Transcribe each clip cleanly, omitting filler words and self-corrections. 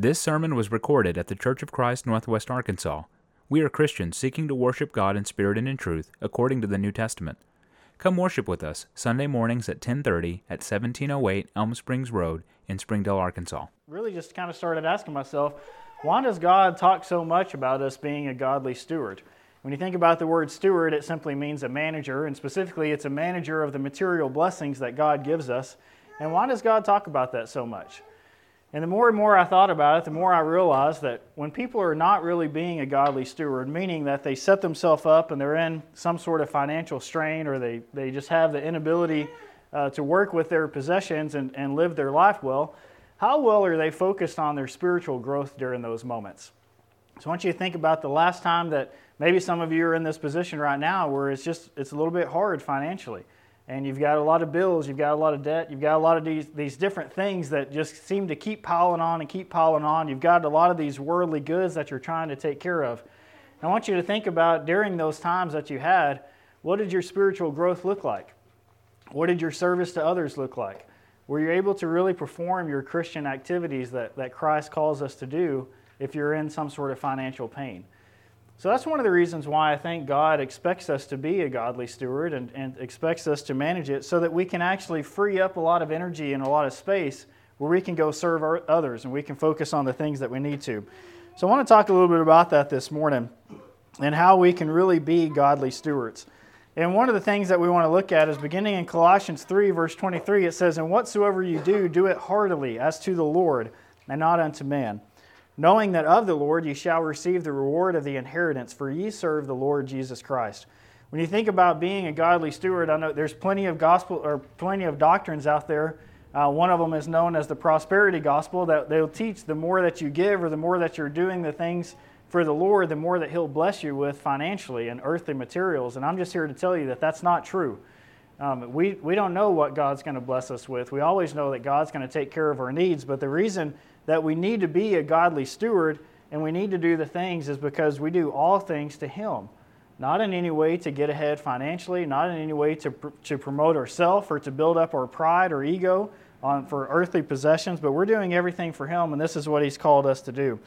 This sermon was recorded at the Church of Christ, Northwest Arkansas. We are Christians seeking to worship God in spirit and in truth, according to the New Testament. Come worship with us Sunday mornings at 10:30 at 1708 Elm Springs Road in Springdale, Arkansas. Really just kind of started asking myself, why does God talk so much about us being a godly steward? When you think about the word steward, it simply means a manager, and specifically it's a manager of the material blessings that God gives us. And why does God talk about that so much? And the more and more I thought about it, the more I realized that when people are not really being a godly steward, meaning that they set themselves up and they're in some sort of financial strain, or they just have the inability to work with their possessions and live their life well, how well are they focused on their spiritual growth during those moments? So I want you to think about the last time that maybe some of you are in this position right now where it's a little bit hard financially. And you've got a lot of bills, you've got a lot of debt, you've got a lot of these different things that just seem to keep piling on and keep piling on. You've got a lot of these worldly goods that you're trying to take care of. And I want you to think about during those times that you had, what did your spiritual growth look like? What did your service to others look like? Were you able to really perform your Christian activities that Christ calls us to do if you're in some sort of financial pain? So that's one of the reasons why I think God expects us to be a godly steward and expects us to manage it so that we can actually free up a lot of energy and a lot of space where we can go serve others and we can focus on the things that we need to. So I want to talk a little bit about that this morning and how we can really be godly stewards. And one of the things that we want to look at is beginning in Colossians 3, verse 23, it says, "And whatsoever you do, do it heartily as to the Lord and not unto man, knowing that of the Lord ye shall receive the reward of the inheritance, for ye serve the Lord Jesus Christ." When you think about being a godly steward, I know there's plenty of doctrines out there. One of them is known as the prosperity gospel, that they'll teach the more that you give or the more that you're doing the things for the Lord, the more that He'll bless you with financially and earthly materials. And I'm just here to tell you that that's not true. We don't know what God's going to bless us with. We always know that God's going to take care of our needs, but the reason that we need to be a godly steward and we need to do the things is because we do all things to Him. Not in any way to get ahead financially, not in any way to promote ourselves or to build up our pride or ego for earthly possessions, but we're doing everything for Him, and this is what He's called us to do.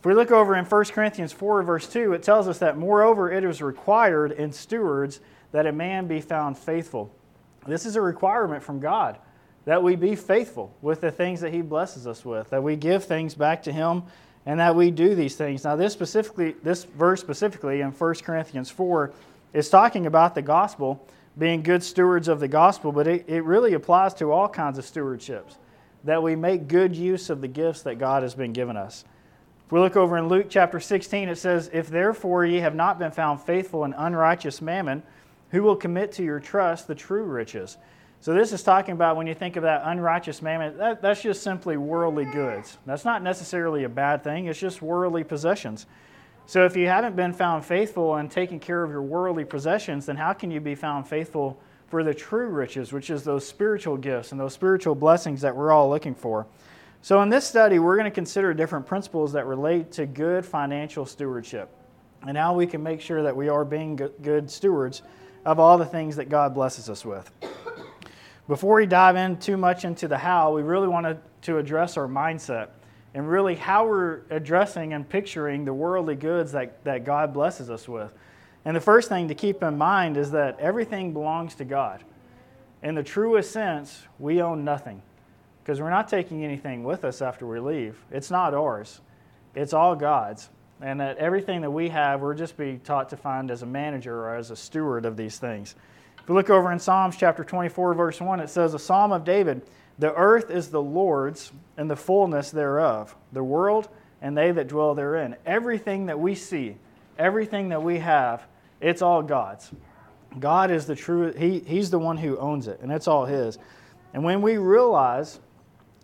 If we look over in 1 Corinthians 4, verse 2, it tells us that, "Moreover, it is required in stewards that a man be found faithful." This is a requirement from God, that we be faithful with the things that He blesses us with, that we give things back to Him, and that we do these things. Now, this verse specifically in 1 Corinthians 4 is talking about the gospel, being good stewards of the gospel, but it really applies to all kinds of stewardships, that we make good use of the gifts that God has been given us. If we look over in Luke chapter 16, it says, "If therefore ye have not been found faithful in unrighteous mammon, who will commit to your trust the true riches?" So this is talking about when you think of that unrighteous mammon, that's just simply worldly goods. That's not necessarily a bad thing. It's just worldly possessions. So if you haven't been found faithful in taking care of your worldly possessions, then how can you be found faithful for the true riches, which is those spiritual gifts and those spiritual blessings that we're all looking for? So in this study, we're going to consider different principles that relate to good financial stewardship and how we can make sure that we are being good stewards of all the things that God blesses us with. Before we dive in too much into the how, we really wanted to address our mindset and really how we're addressing and picturing the worldly goods that God blesses us with. And the first thing to keep in mind is that everything belongs to God. In the truest sense, we own nothing because we're not taking anything with us after we leave. It's not ours. It's all God's. And that everything that we have, we're just being taught to find as a manager or as a steward of these things. If we look over in Psalms chapter 24, verse 1, it says, "A psalm of David, the earth is the Lord's and the fullness thereof, the world and they that dwell therein." Everything that we see, everything that we have, it's all God's. God is the true, He's the one who owns it, and it's all His. And when we realize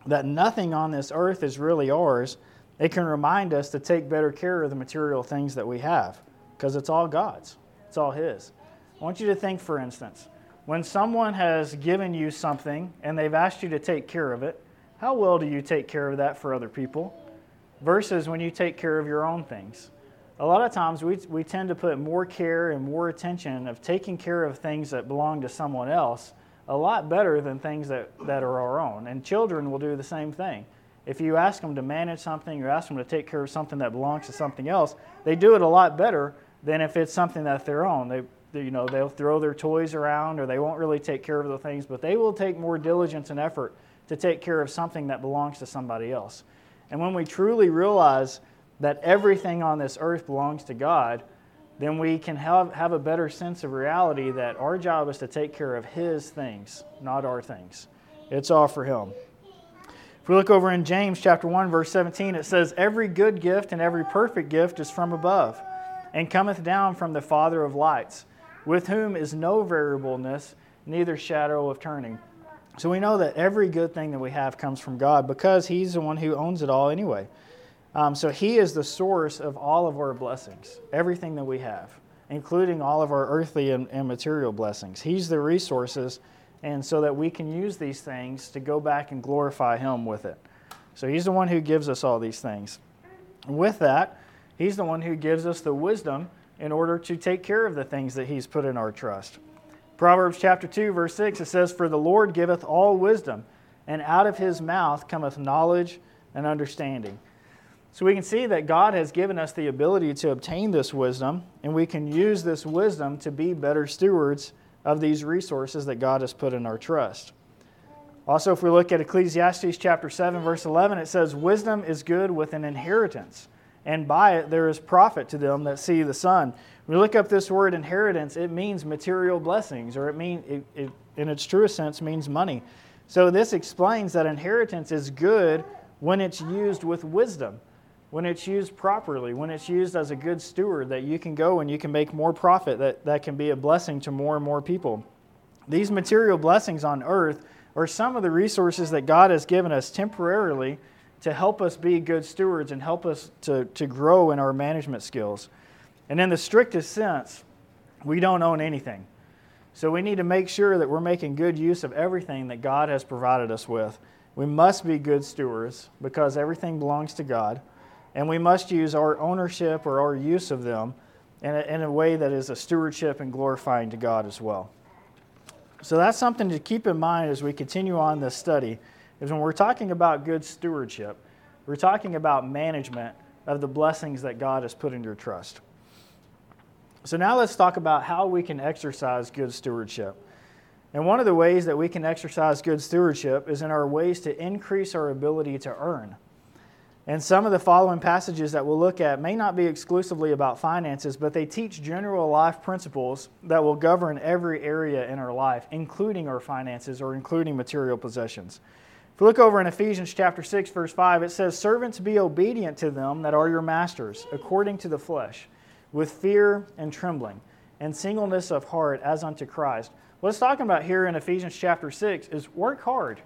that nothing on this earth is really ours, it can remind us to take better care of the material things that we have because it's all God's, it's all His. I want you to think, for instance, when someone has given you something and they've asked you to take care of it, how well do you take care of that for other people versus when you take care of your own things? A lot of times we tend to put more care and more attention of taking care of things that belong to someone else a lot better than things that are our own. And children will do the same thing. If you ask them to manage something or ask them to take care of something that belongs to something else, they do it a lot better than if it's something that's their own. They'll throw their toys around, or they won't really take care of the things, but they will take more diligence and effort to take care of something that belongs to somebody else. And when we truly realize that everything on this earth belongs to God, then we can have a better sense of reality that our job is to take care of His things, not our things. It's all for Him. If we look over in James chapter 1, verse 17, it says, "Every good gift and every perfect gift is from above, and cometh down from the Father of lights, with whom is no variableness, neither shadow of turning." So we know that every good thing that we have comes from God, because He's the one who owns it all anyway. So He is the source of all of our blessings, everything that we have, including all of our earthly and material blessings. He's the resources, and so that we can use these things to go back and glorify Him with it. So He's the one who gives us all these things. And with that, He's the one who gives us the wisdom in order to take care of the things that He's put in our trust. Proverbs chapter 2, verse 6, it says, "For the Lord giveth all wisdom, and out of His mouth cometh knowledge and understanding." So we can see that God has given us the ability to obtain this wisdom, and we can use this wisdom to be better stewards of these resources that God has put in our trust. Also, if we look at Ecclesiastes chapter 7, verse 11, it says, "Wisdom is good with an inheritance, and by it there is profit to them that see the sun." When we look up this word inheritance, it means material blessings, or it in its truest sense means money. So this explains that inheritance is good when it's used with wisdom, when it's used properly, when it's used as a good steward, that you can go and you can make more profit, that can be a blessing to more and more people. These material blessings on earth are some of the resources that God has given us temporarily to help us be good stewards and help us to grow in our management skills. And in the strictest sense, we don't own anything. So we need to make sure that we're making good use of everything that God has provided us with. We must be good stewards because everything belongs to God, and we must use our ownership or our use of them in a way that is a stewardship and glorifying to God as well. So that's something to keep in mind as we continue on this study, is when we're talking about good stewardship, we're talking about management of the blessings that God has put in your trust. So now let's talk about how we can exercise good stewardship. And one of the ways that we can exercise good stewardship is in our ways to increase our ability to earn. And some of the following passages that we'll look at may not be exclusively about finances, but they teach general life principles that will govern every area in our life, including our finances or including material possessions. If we look over in Ephesians chapter 6, verse 5, it says, "Servants, be obedient to them that are your masters, according to the flesh, with fear and trembling, and singleness of heart as unto Christ." What it's talking about here in Ephesians chapter 6 is work hard.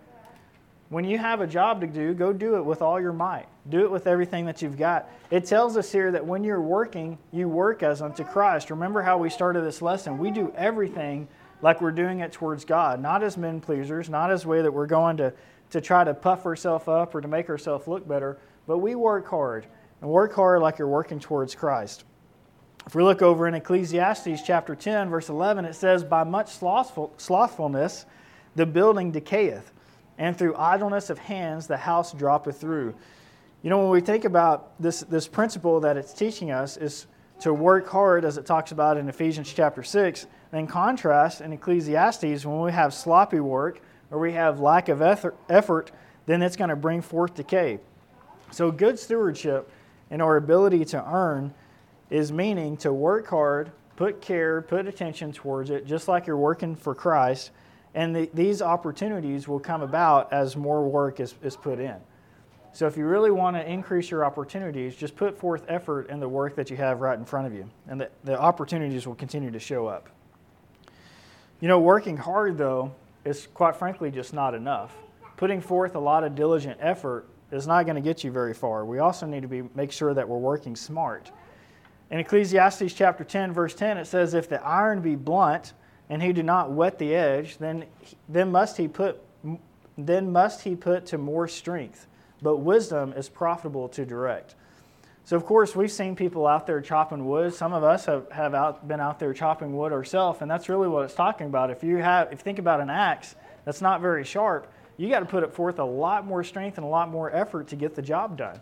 When you have a job to do, go do it with all your might. Do it with everything that you've got. It tells us here that when you're working, you work as unto Christ. Remember how we started this lesson. We do everything like we're doing it towards God, not as men pleasers, not as a way that we're going to try to puff ourselves up or to make ourselves look better, but we work hard, and work hard like you're working towards Christ. If we look over in Ecclesiastes chapter 10, verse 11, it says, "By much slothfulness the building decayeth, and through idleness of hands the house droppeth through." You know, when we think about this principle that it's teaching us is to work hard, as it talks about in Ephesians chapter 6, and in contrast, in Ecclesiastes, when we have sloppy work or we have lack of effort, then it's going to bring forth decay. So good stewardship and our ability to earn is meaning to work hard, put care, put attention towards it, just like you're working for Christ. And these opportunities will come about as more work is put in. So if you really want to increase your opportunities, just put forth effort in the work that you have right in front of you. And the opportunities will continue to show up. You know, working hard, though, is quite frankly just not enough. Putting forth a lot of diligent effort is not going to get you very far. We also need to make sure that we're working smart. In Ecclesiastes chapter 10, verse 10, it says, "If the iron be blunt, and he do not wet the edge, then must he put to more strength. But wisdom is profitable to direct." So of course we've seen people out there chopping wood. Some of us have been out there chopping wood ourselves, and that's really what it's talking about. If you think about an axe that's not very sharp, you got to put it forth a lot more strength and a lot more effort to get the job done.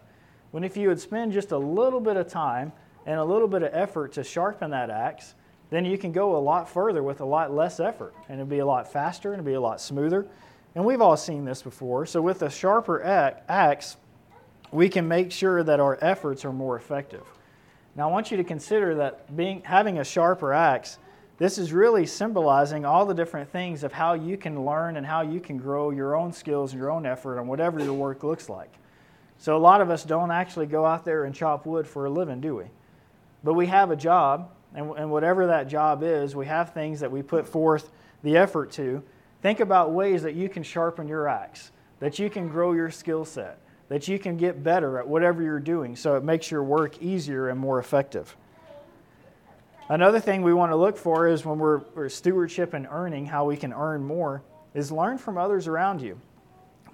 When if you would spend just a little bit of time and a little bit of effort to sharpen that axe, then you can go a lot further with a lot less effort, and it'll be a lot faster and it'll be a lot smoother. And we've all seen this before. So with a sharper axe, we can make sure that our efforts are more effective. Now I want you to consider that having a sharper axe, this is really symbolizing all the different things of how you can learn and how you can grow your own skills and your own effort on whatever your work looks like. So a lot of us don't actually go out there and chop wood for a living, do we? But we have a job, and whatever that job is, we have things that we put forth the effort to. Think about ways that you can sharpen your axe, that you can grow your skill set, that you can get better at whatever you're doing so it makes your work easier and more effective. Another thing we want to look for is when we're stewardship and earning, how we can earn more, is learn from others around you.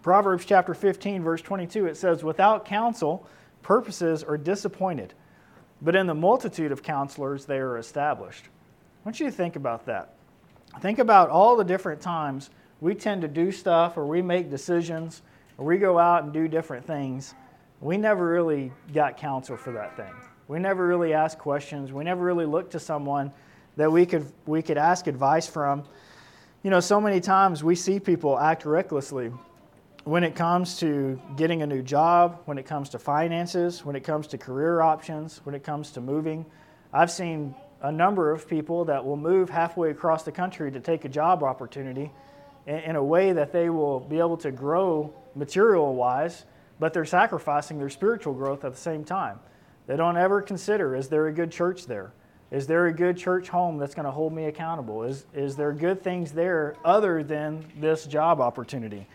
Proverbs chapter 15, verse 22, it says, "Without counsel, purposes are disappointed, but in the multitude of counselors they are established." I want you to think about that. Think about all the different times we tend to do stuff, or we make decisions, or we go out and do different things. We never really got counsel for that thing. We never really asked questions. We never really looked to someone that we could ask advice from. You know, so many times we see people act recklessly when it comes to getting a new job, when it comes to finances, when it comes to career options, when it comes to moving. I've seen a number of people that will move halfway across the country to take a job opportunity in a way that they will be able to grow material-wise, but they're sacrificing their spiritual growth at the same time. They don't ever consider, is there a good church there? Is there a good church home that's going to hold me accountable? Is there good things there other than this job opportunity?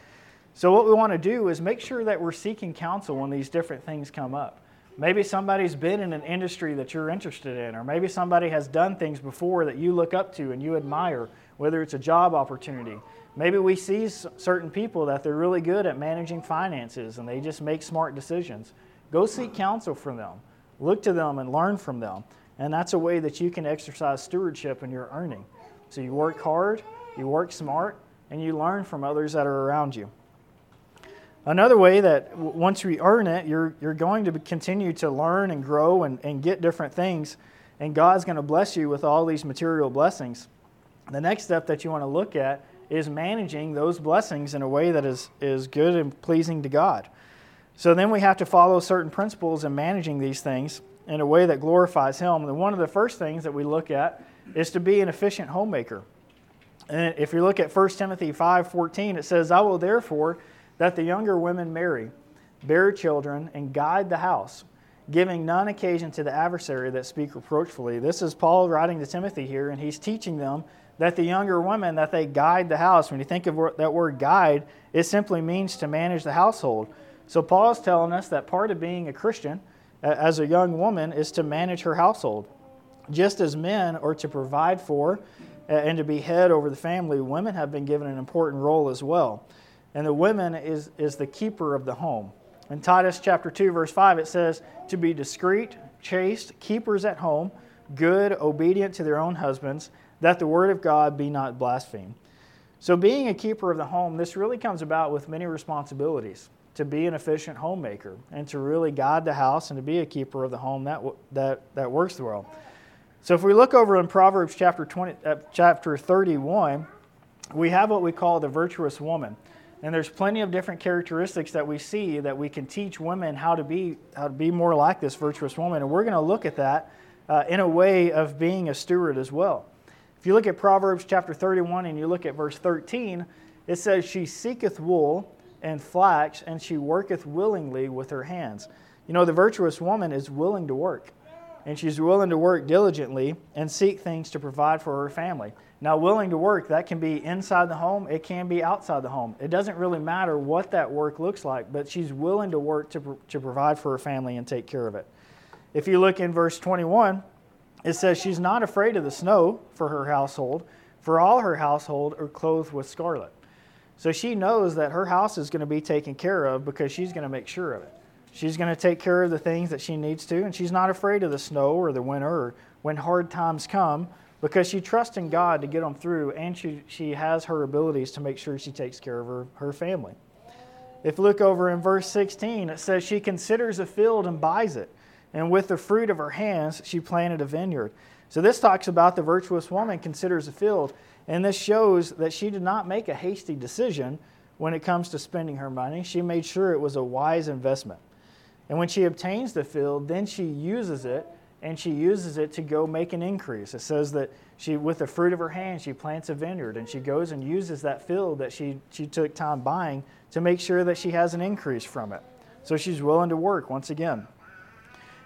So what we want to do is make sure that we're seeking counsel when these different things come up. Maybe somebody's been in an industry that you're interested in, or maybe somebody has done things before that you look up to and you admire, whether it's a job opportunity. Maybe we see certain people that they're really good at managing finances and they just make smart decisions. Go seek counsel from them. Look to them and learn from them. And that's a way that you can exercise stewardship in your earning. So you work hard, you work smart, and you learn from others that are around you. Another way that once we earn it, you're going to continue to learn and grow and get different things, and God's going to bless you with all these material blessings. The next step that you want to look at is managing those blessings in a way that is good and pleasing to God. So then we have to follow certain principles in managing these things in a way that glorifies Him. And one of the first things that we look at is to be an efficient homemaker. And if you look at 1 Timothy 5:14, it says, "I will therefore that the younger women marry, bear children, and guide the house, giving none occasion to the adversary that speak reproachfully." This is Paul writing to Timothy here, and he's teaching them that the younger women, that they guide the house. When you think of that word guide, it simply means to manage the household. So Paul is telling us that part of being a Christian as a young woman is to manage her household. Just as men are to provide for and to be head over the family, women have been given an important role as well. And the woman is the keeper of the home. In Titus chapter 2, verse 5, it says, "To be discreet, chaste, keepers at home, good, obedient to their own husbands, that the word of God be not blasphemed." So being a keeper of the home, this really comes about with many responsibilities, to be an efficient homemaker and to really guide the house and to be a keeper of the home that works well. So if we look over in Proverbs chapter 31, we have what we call the virtuous woman. And there's plenty of different characteristics that we see that we can teach women how to be more like this virtuous woman. And we're going to look at that in a way of being a steward as well. If you look at Proverbs chapter 31 and you look at verse 13, it says, "She seeketh wool and flax, and she worketh willingly with her hands." You know, the virtuous woman is willing to work. And she's willing to work diligently and seek things to provide for her family. Now, willing to work, that can be inside the home. It can be outside the home. It doesn't really matter what that work looks like, but she's willing to work to provide for her family and take care of it. If you look in verse 21, it says, "She's not afraid of the snow for her household, for all her household are clothed with scarlet." So she knows that her house is going to be taken care of because she's going to make sure of it. She's going to take care of the things that she needs to, and she's not afraid of the snow or the winter or when hard times come because she trusts in God to get them through, and she has her abilities to make sure she takes care of her family. If you look over in verse 16, it says, she considers a field and buys it, and with the fruit of her hands she planted a vineyard. So this talks about the virtuous woman considers a field, and this shows that she did not make a hasty decision when it comes to spending her money. She made sure it was a wise investment. And when she obtains the field, then she uses it, and she uses it to go make an increase. It says that she, with the fruit of her hand, she plants a vineyard, and she goes and uses that field that she took time buying to make sure that she has an increase from it. So she's willing to work once again.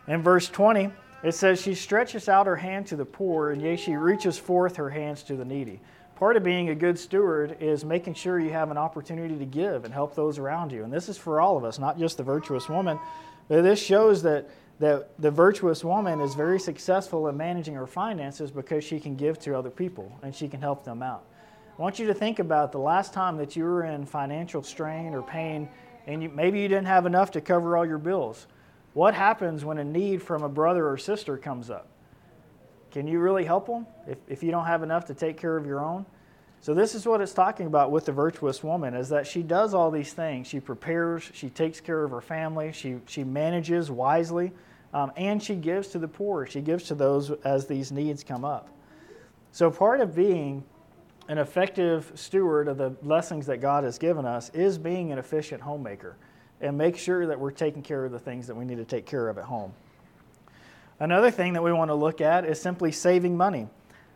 In verse 20, it says, she stretches out her hand to the poor, and yea, she reaches forth her hands to the needy. Part of being a good steward is making sure you have an opportunity to give and help those around you. And this is for all of us, not just the virtuous woman. But this shows that the virtuous woman is very successful in managing her finances because she can give to other people and she can help them out. I want you to think about the last time that you were in financial strain or pain, and maybe you didn't have enough to cover all your bills. What happens when a need from a brother or sister comes up? Can you really help them if you don't have enough to take care of your own? So this is what it's talking about with the virtuous woman, is that she does all these things. She prepares, she takes care of her family, she manages wisely, and she gives to the poor. She gives to those as these needs come up. So part of being an effective steward of the blessings that God has given us is being an efficient homemaker and make sure that we're taking care of the things that we need to take care of at home. Another thing that we want to look at is simply saving money.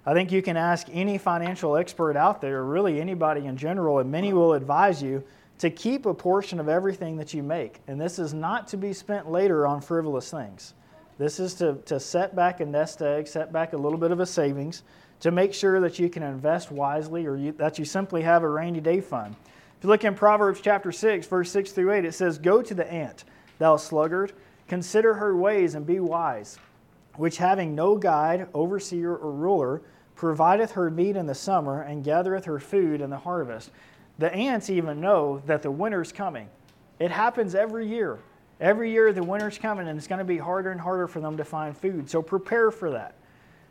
I think you can ask any financial expert out there, really anybody in general, and many will advise you to keep a portion of everything that you make. And this is not to be spent later on frivolous things. This is to set back a nest egg, set back a little bit of a savings to make sure that you can invest wisely, or that you simply have a rainy day fund. If you look in Proverbs chapter 6, verse 6 through 8, it says, "Go to the ant, thou sluggard, consider her ways and be wise, which having no guide, overseer, or ruler, provideth her meat in the summer, and gathereth her food in the harvest." The ants even know that the winter's coming. It happens every year. Every year the winter's coming, and it's going to be harder and harder for them to find food. So prepare for that.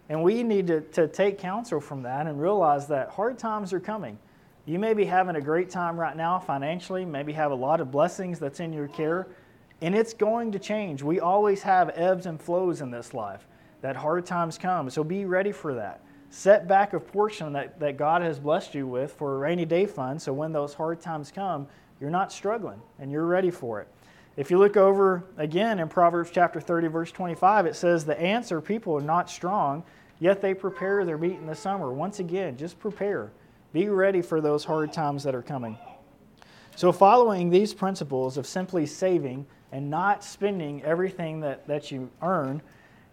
And we need to take counsel from that and realize that hard times are coming. You may be having a great time right now financially, maybe have a lot of blessings that's in your care, and it's going to change. We always have ebbs and flows in this life, that hard times come. So be ready for that. Set back a portion that God has blessed you with for a rainy day fund, so when those hard times come, you're not struggling and you're ready for it. If you look over again in Proverbs chapter 30, verse 25, it says, "The ants or people are not strong, yet they prepare their meat in the summer." Once again, just prepare. Be ready for those hard times that are coming. So following these principles of simply saving and not spending everything that you earn,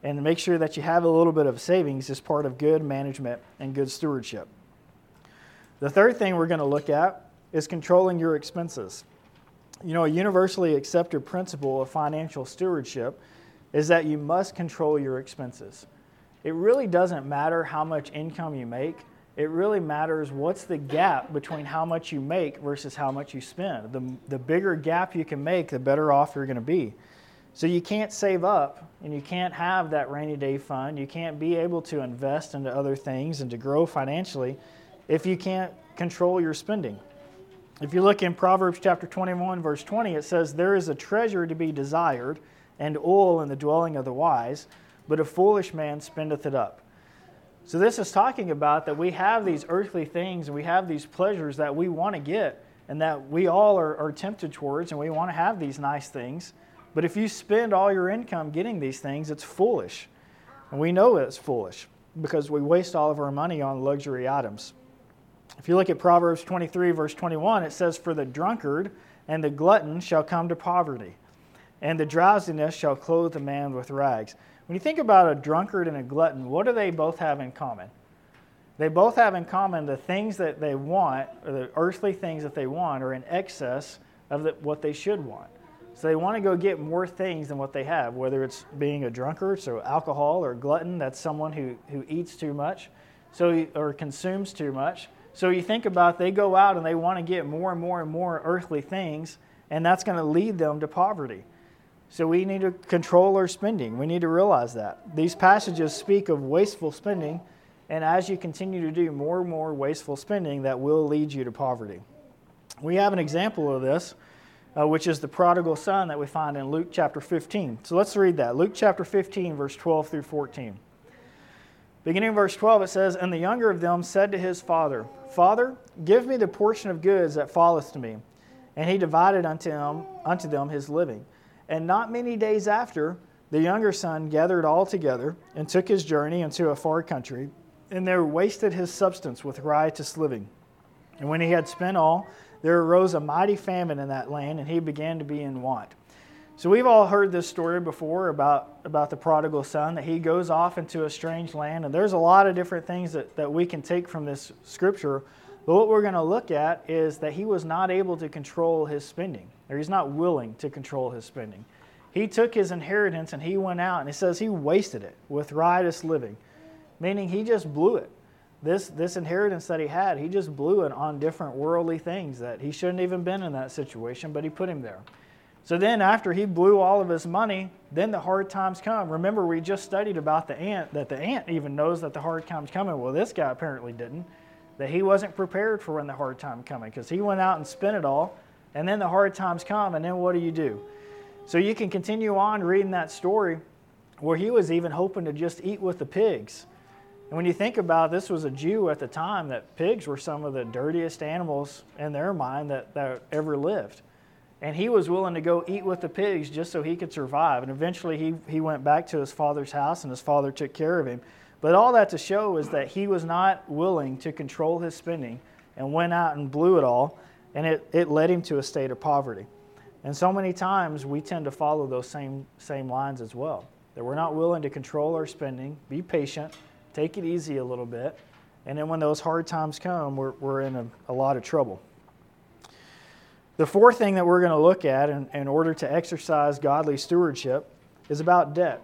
and make sure that you have a little bit of savings, is part of good management and good stewardship. The third thing we're going to look at is controlling your expenses. You know, a universally accepted principle of financial stewardship is that you must control your expenses. It really doesn't matter how much income you make. It really matters what's the gap between how much you make versus how much you spend. The bigger gap you can make, the better off you're going to be. So you can't save up, and you can't have that rainy day fund. You can't be able to invest into other things and to grow financially if you can't control your spending. If you look in Proverbs chapter 21, verse 20, it says, "There is a treasure to be desired, and oil in the dwelling of the wise, but a foolish man spendeth it up." So this is talking about that we have these earthly things and we have these pleasures that we want to get and that we all are tempted towards, and we want to have these nice things. But if you spend all your income getting these things, it's foolish. And we know it's foolish because we waste all of our money on luxury items. If you look at Proverbs 23, verse 21, it says, "For the drunkard and the glutton shall come to poverty, and the drowsiness shall clothe the man with rags." When you think about a drunkard and a glutton, what do they both have in common? They both have in common the things that they want, or the earthly things that they want, are in excess of what they should want. So they want to go get more things than what they have, whether it's being a drunkard, so alcohol, or a glutton, that's someone who eats too much, or consumes too much. So you think about, they go out and they want to get more and more and more earthly things, and that's going to lead them to poverty. So we need to control our spending. We need to realize that. These passages speak of wasteful spending, And as you continue to do more and more wasteful spending, that will lead you to poverty. We have an example of this, which is the prodigal son that we find in Luke chapter 15. So let's read that. Luke chapter 15, verse 12 through 14. Beginning in verse 12, it says, "And the younger of them said to his father, 'Father, give me the portion of goods that falleth to me.' And he divided unto them his living. And not many days after, the younger son gathered all together, and took his journey into a far country, and there wasted his substance with riotous living. And when he had spent all, there arose a mighty famine in that land, and he began to be in want." So we've all heard this story before about the prodigal son, that he goes off into a strange land. And there's a lot of different things that we can take from this scripture. But what we're going to look at is that he was not able to control his spending, or he's not willing to control his spending. He took his inheritance and he went out, and it says he wasted it with riotous living, meaning he just blew it. This inheritance that he had, he just blew it on different worldly things that he shouldn't even been in that situation, but he put him there. So then after he blew all of his money, then the hard times come. Remember, we just studied about the ant, that the ant even knows that the hard time's coming. Well, this guy apparently didn't, that he wasn't prepared for when the hard time coming, because he went out and spent it all, and then the hard times come, and then what do? So you can continue on reading that story where he was even hoping to just eat with the pigs. And when you think about it, this was a Jew at the time, that pigs were some of the dirtiest animals in their mind that ever lived. And he was willing to go eat with the pigs just so he could survive. And eventually he went back to his father's house, and his father took care of him. But all that to show is that he was not willing to control his spending and went out and blew it all, and it led him to a state of poverty. And so many times we tend to follow those same lines as well, that we're not willing to control our spending, be patient, take it easy a little bit, and then when those hard times come, we're in a lot of trouble. The fourth thing that we're going to look at in order to exercise godly stewardship is about debt.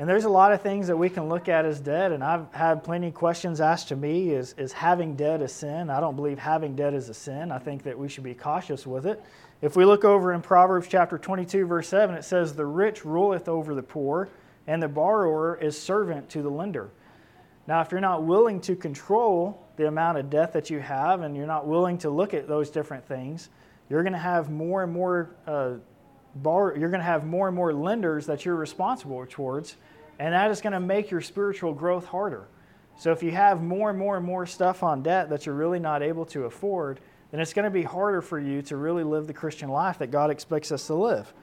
And there's a lot of things that we can look at as debt, and I've had plenty of questions asked to me, is having debt a sin? I don't believe having debt is a sin. I think that we should be cautious with it. If we look over in Proverbs chapter 22, verse 7, it says, "The rich ruleth over the poor, and the borrower is servant to the lender." Now, if you're not willing to control the amount of debt that you have, and you're not willing to look at those different things, you're going to have more and more lenders that you're responsible towards, and that is going to make your spiritual growth harder. So, if you have more and more and more stuff on debt that you're really not able to afford, then it's going to be harder for you to really live the Christian life that God expects us to live.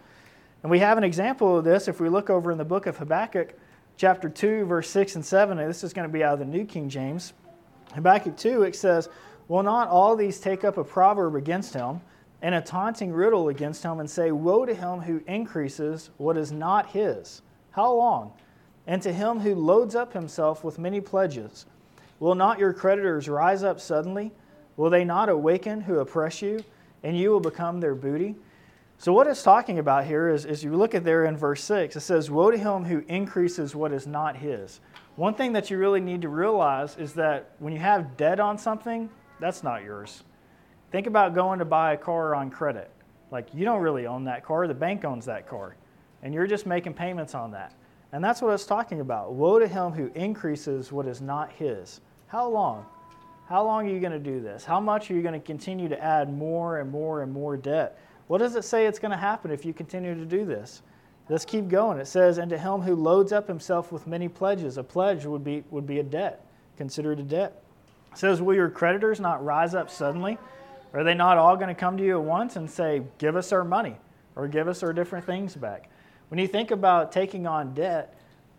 And we have an example of this if we look over in the book of Habakkuk, chapter 2, verse 6 and 7, and this is going to be out of the New King James. Habakkuk 2, it says, "Will not all these take up a proverb against him, and a taunting riddle against him, and say, Woe to him who increases what is not his. How long? And to him who loads up himself with many pledges. Will not your creditors rise up suddenly? Will they not awaken who oppress you, and you will become their booty?" So what it's talking about here is you look at there in verse 6, it says, "Woe to him who increases what is not his." One thing that you really need to realize is that when you have debt on something, that's not yours. Think about going to buy a car on credit. Like, you don't really own that car, the bank owns that car, and you're just making payments on that. And that's what it's talking about. Woe to him who increases what is not his. How long? How long are you going to do this? How much are you going to continue to add more and more and more debt? What does it say it's going to happen if you continue to do this? Let's keep going. It says, "And to him who loads up himself with many pledges." A pledge would be a debt, considered a debt. It says, "Will your creditors not rise up suddenly? Are they not all going to come to you at once and say, Give us our money, or give us our different things back?" When you think about taking on debt,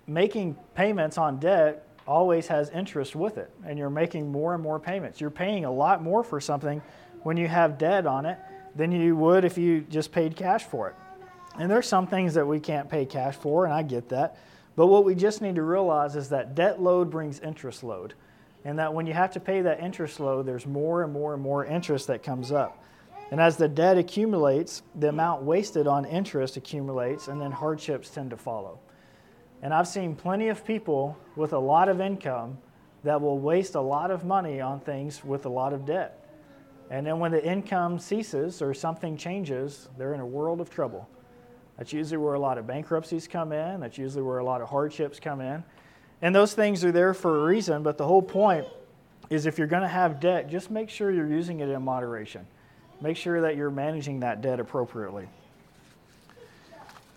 making payments on debt always has interest with it, and you're making more and more payments. You're paying a lot more for something when you have debt on it than you would if you just paid cash for it. And there's some things that we can't pay cash for, and I get that. But what we just need to realize is that debt load brings interest load, and that when you have to pay that interest load, there's more and more and more interest that comes up. And as the debt accumulates, the amount wasted on interest accumulates, and then hardships tend to follow. And I've seen plenty of people with a lot of income that will waste a lot of money on things with a lot of debt. And then when the income ceases or something changes, they're in a world of trouble. That's usually where a lot of bankruptcies come in. That's usually where a lot of hardships come in. And those things are there for a reason, but the whole point is if you're going to have debt, just make sure you're using it in moderation. Make sure that you're managing that debt appropriately.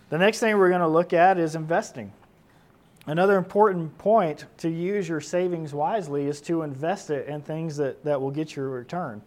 The next thing we're going to look at is investing. Another important point to use your savings wisely is to invest it in things that will get your return.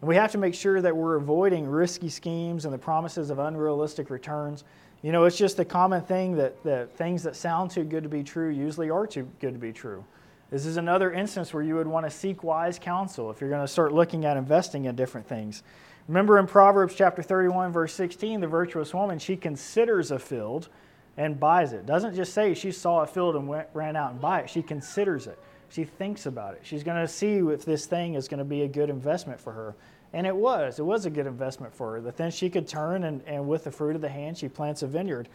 And we have to make sure that we're avoiding risky schemes and the promises of unrealistic returns. You know, it's just a common thing that things that sound too good to be true usually are too good to be true. This is another instance where you would want to seek wise counsel if you're going to start looking at investing in different things. Remember in Proverbs chapter 31, verse 16, the virtuous woman, she considers a field and buys it. Doesn't just say she saw a field and ran out and bought it. She considers it. She thinks about it. She's going to see if this thing is going to be a good investment for her. And it was. It was a good investment for her. That then she could turn and with the fruit of the hand, she plants a vineyard.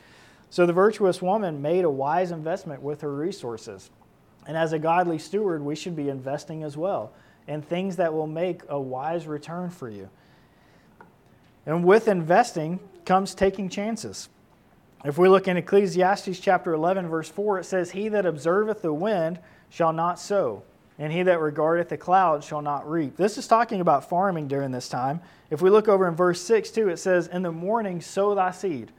So the virtuous woman made a wise investment with her resources. And as a godly steward, we should be investing as well in things that will make a wise return for you. And with investing comes taking chances. If we look in Ecclesiastes chapter 11, verse 4, it says, "He that observeth the wind shall not sow, and he that regardeth the clouds shall not reap." This is talking about farming during this time. If we look over in verse 6 too, it says, "In the morning sow thy seed,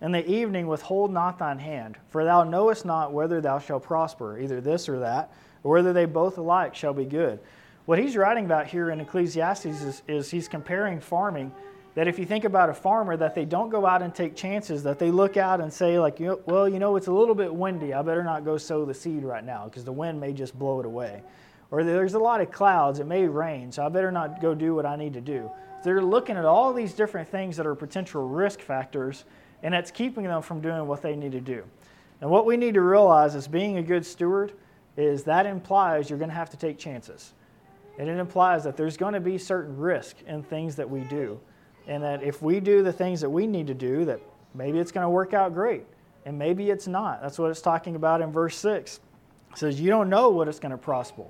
in the evening withhold not thine hand, for thou knowest not whether thou shalt prosper," either this or that, or "whether they both alike shall be good." What he's writing about here in Ecclesiastes is he's comparing farming, that if you think about a farmer, that they don't go out and take chances, that they look out and say, like, well, you know, it's a little bit windy. I better not go sow the seed right now because the wind may just blow it away. Or there's a lot of clouds. It may rain, so I better not go do what I need to do. They're looking at all these different things that are potential risk factors, and that's keeping them from doing what they need to do. And what we need to realize is being a good steward is that implies you're going to have to take chances. And it implies that there's going to be certain risk in things that we do. And that if we do the things that we need to do, that maybe it's going to work out great, and maybe it's not. That's what it's talking about in verse 6. It says, you don't know what it's going to prosper.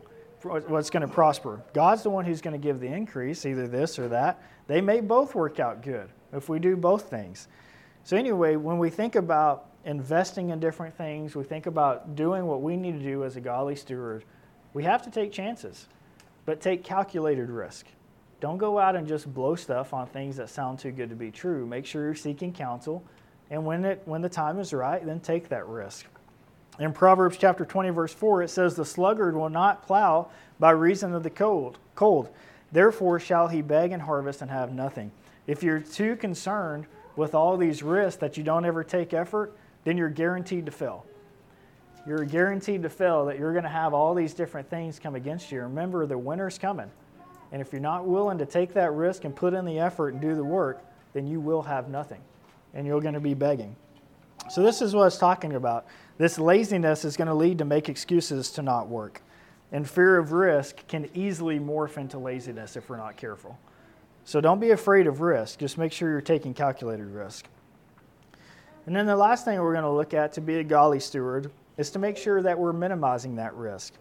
God's the one who's going to give the increase, either this or that. They may both work out good if we do both things. So anyway, when we think about investing in different things, we think about doing what we need to do as a godly steward, we have to take chances, but take calculated risk. Don't go out and just blow stuff on things that sound too good to be true. Make sure you're seeking counsel, and when the time is right, then take that risk. In Proverbs chapter 20, verse 4, it says, "The sluggard will not plow by reason of the cold. Therefore shall he beg and harvest and have nothing." If you're too concerned with all these risks that you don't ever take effort, then you're guaranteed to fail. You're guaranteed to fail, that you're going to have all these different things come against you. Remember, the winter's coming. And if you're not willing to take that risk and put in the effort and do the work, then you will have nothing, and you're going to be begging. So this is what it's talking about. This laziness is going to lead to make excuses to not work. And fear of risk can easily morph into laziness if we're not careful. So don't be afraid of risk. Just make sure you're taking calculated risk. And then the last thing we're going to look at to be a godly steward is to make sure that we're minimizing that risk.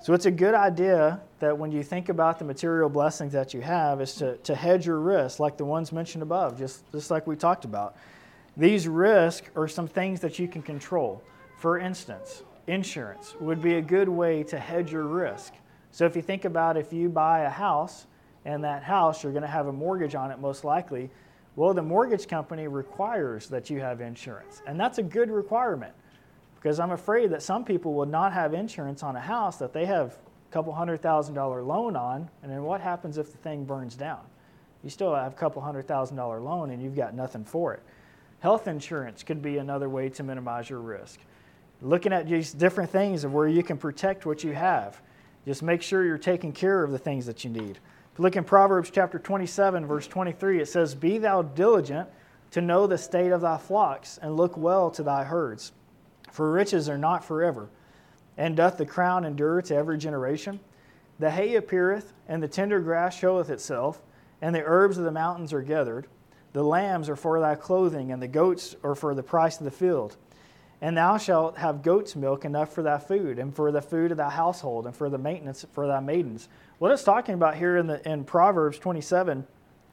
So it's a good idea that when you think about the material blessings that you have is to hedge your risks like the ones mentioned above, just like we talked about. These risks are some things that you can control. For instance, insurance would be a good way to hedge your risk. So if you think about if you buy a house and that house, you're going to have a mortgage on it most likely. Well, the mortgage company requires that you have insurance, and that's a good requirement. Because I'm afraid that some people will not have insurance on a house that they have a couple $100,000 loan on, and then what happens if the thing burns down? You still have a couple $100,000 loan and you've got nothing for it. Health insurance could be another way to minimize your risk. Looking at these different things of where you can protect what you have. Just make sure you're taking care of the things that you need. If you look in Proverbs chapter 27, verse 23, it says, "Be thou diligent to know the state of thy flocks, and look well to thy herds. For riches are not forever, and doth the crown endure to every generation? The hay appeareth, and the tender grass showeth itself, and the herbs of the mountains are gathered. The lambs are for thy clothing, and the goats are for the price of the field. And thou shalt have goat's milk enough for thy food, and for the food of thy household, and for the maintenance for thy maidens." What it's talking about here in Proverbs 27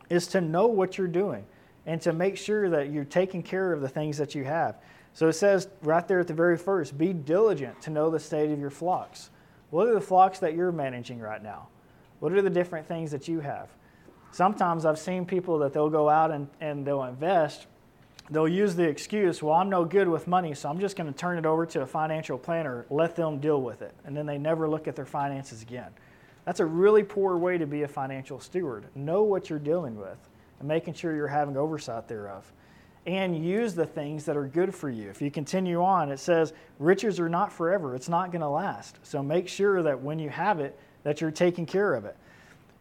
is to know what you're doing, and to make sure that you're taking care of the things that you have. So it says right there at the very first, be diligent to know the state of your flocks. What are the flocks that you're managing right now? What are the different things that you have? Sometimes I've seen people that they'll go out and they'll invest. They'll use the excuse, well, I'm no good with money, so I'm just going to turn it over to a financial planner, let them deal with it. And then they never look at their finances again. That's a really poor way to be a financial steward. Know what you're dealing with and making sure you're having oversight thereof. And use the things that are good for you. If you continue on, it says, riches are not forever. It's not going to last. So make sure that when you have it, that you're taking care of it.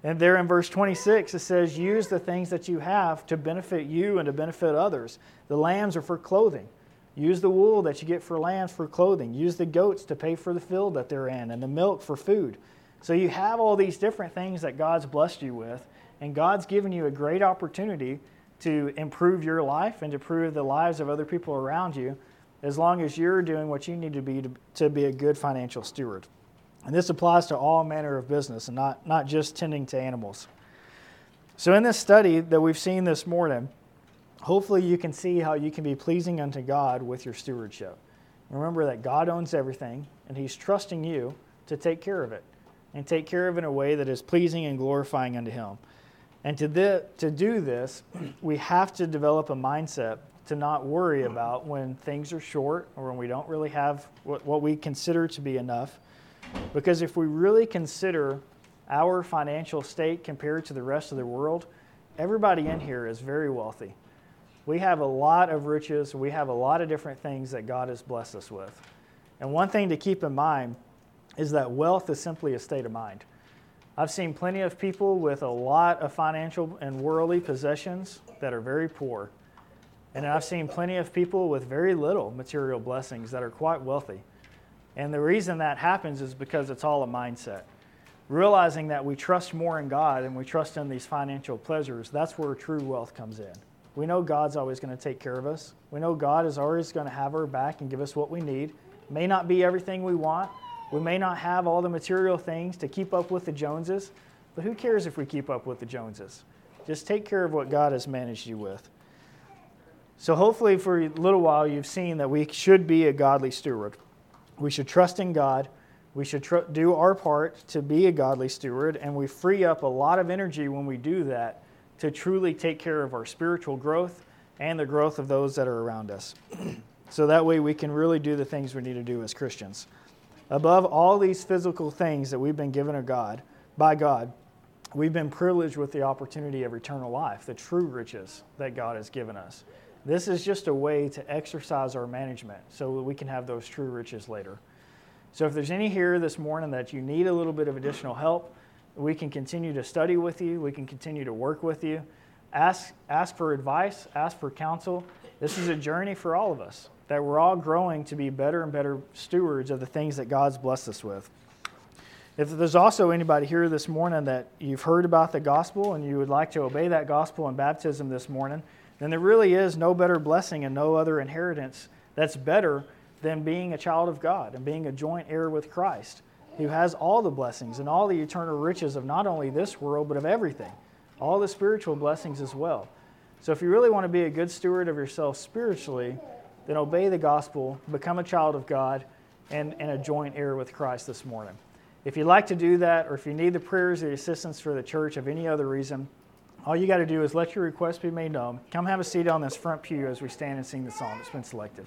And there in verse 26, it says, use the things that you have to benefit you and to benefit others. The lambs are for clothing. Use the wool that you get for lambs for clothing. Use the goats to pay for the field that they're in and the milk for food. So you have all these different things that God's blessed you with, and God's given you a great opportunity to improve your life and to improve the lives of other people around you, as long as you're doing what you need to be a good financial steward. And this applies to all manner of business and not just tending to animals. So in this study that we've seen this morning, hopefully you can see how you can be pleasing unto God with your stewardship. Remember that God owns everything, and He's trusting you to take care of it, and take care of it in a way that is pleasing and glorifying unto Him. And to do this, we have to develop a mindset to not worry about when things are short or when we don't really have what we consider to be enough. Because if we really consider our financial state compared to the rest of the world, everybody in here is very wealthy. We have a lot of riches. We have a lot of different things that God has blessed us with. And one thing to keep in mind is that wealth is simply a state of mind. I've seen plenty of people with a lot of financial and worldly possessions that are very poor. And I've seen plenty of people with very little material blessings that are quite wealthy. And the reason that happens is because it's all a mindset. Realizing that we trust more in God and we trust in these financial pleasures, that's where true wealth comes in. We know God's always going to take care of us. We know God is always going to have our back and give us what we need. It may not be everything we want. We may not have all the material things to keep up with the Joneses, but who cares if we keep up with the Joneses? Just take care of what God has managed you with. So hopefully for a little while you've seen that we should be a godly steward. We should trust in God. We should do our part to be a godly steward, and we free up a lot of energy when we do that to truly take care of our spiritual growth and the growth of those that are around us. So that way we can really do the things we need to do as Christians. Above all these physical things that we've been given of God, by God, we've been privileged with the opportunity of eternal life, the true riches that God has given us. This is just a way to exercise our management so that we can have those true riches later. So if there's any here this morning that you need a little bit of additional help, we can continue to study with you. We can continue to work with you. Ask for advice. Ask for counsel. This is a journey for all of us, that we're all growing to be better and better stewards of the things that God's blessed us with. If there's also anybody here this morning that you've heard about the gospel and you would like to obey that gospel in baptism this morning, then there really is no better blessing and no other inheritance that's better than being a child of God and being a joint heir with Christ, who has all the blessings and all the eternal riches of not only this world, but of everything, all the spiritual blessings as well. So if you really want to be a good steward of yourself spiritually, then obey the gospel, become a child of God, and a joint heir with Christ this morning. If you'd like to do that, or if you need the prayers or the assistance for the church of any other reason, all you got to do is let your request be made known. Come have a seat on this front pew as we stand and sing the song that's been selected.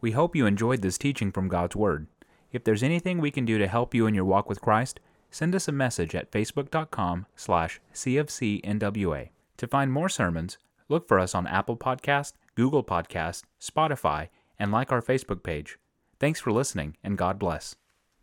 We hope you enjoyed this teaching from God's Word. If there's anything we can do to help you in your walk with Christ, send us a message at facebook.com/CFCNWA. To find more sermons, look for us on Apple Podcasts, Google Podcasts, Spotify, and like our Facebook page. Thanks for listening, and God bless.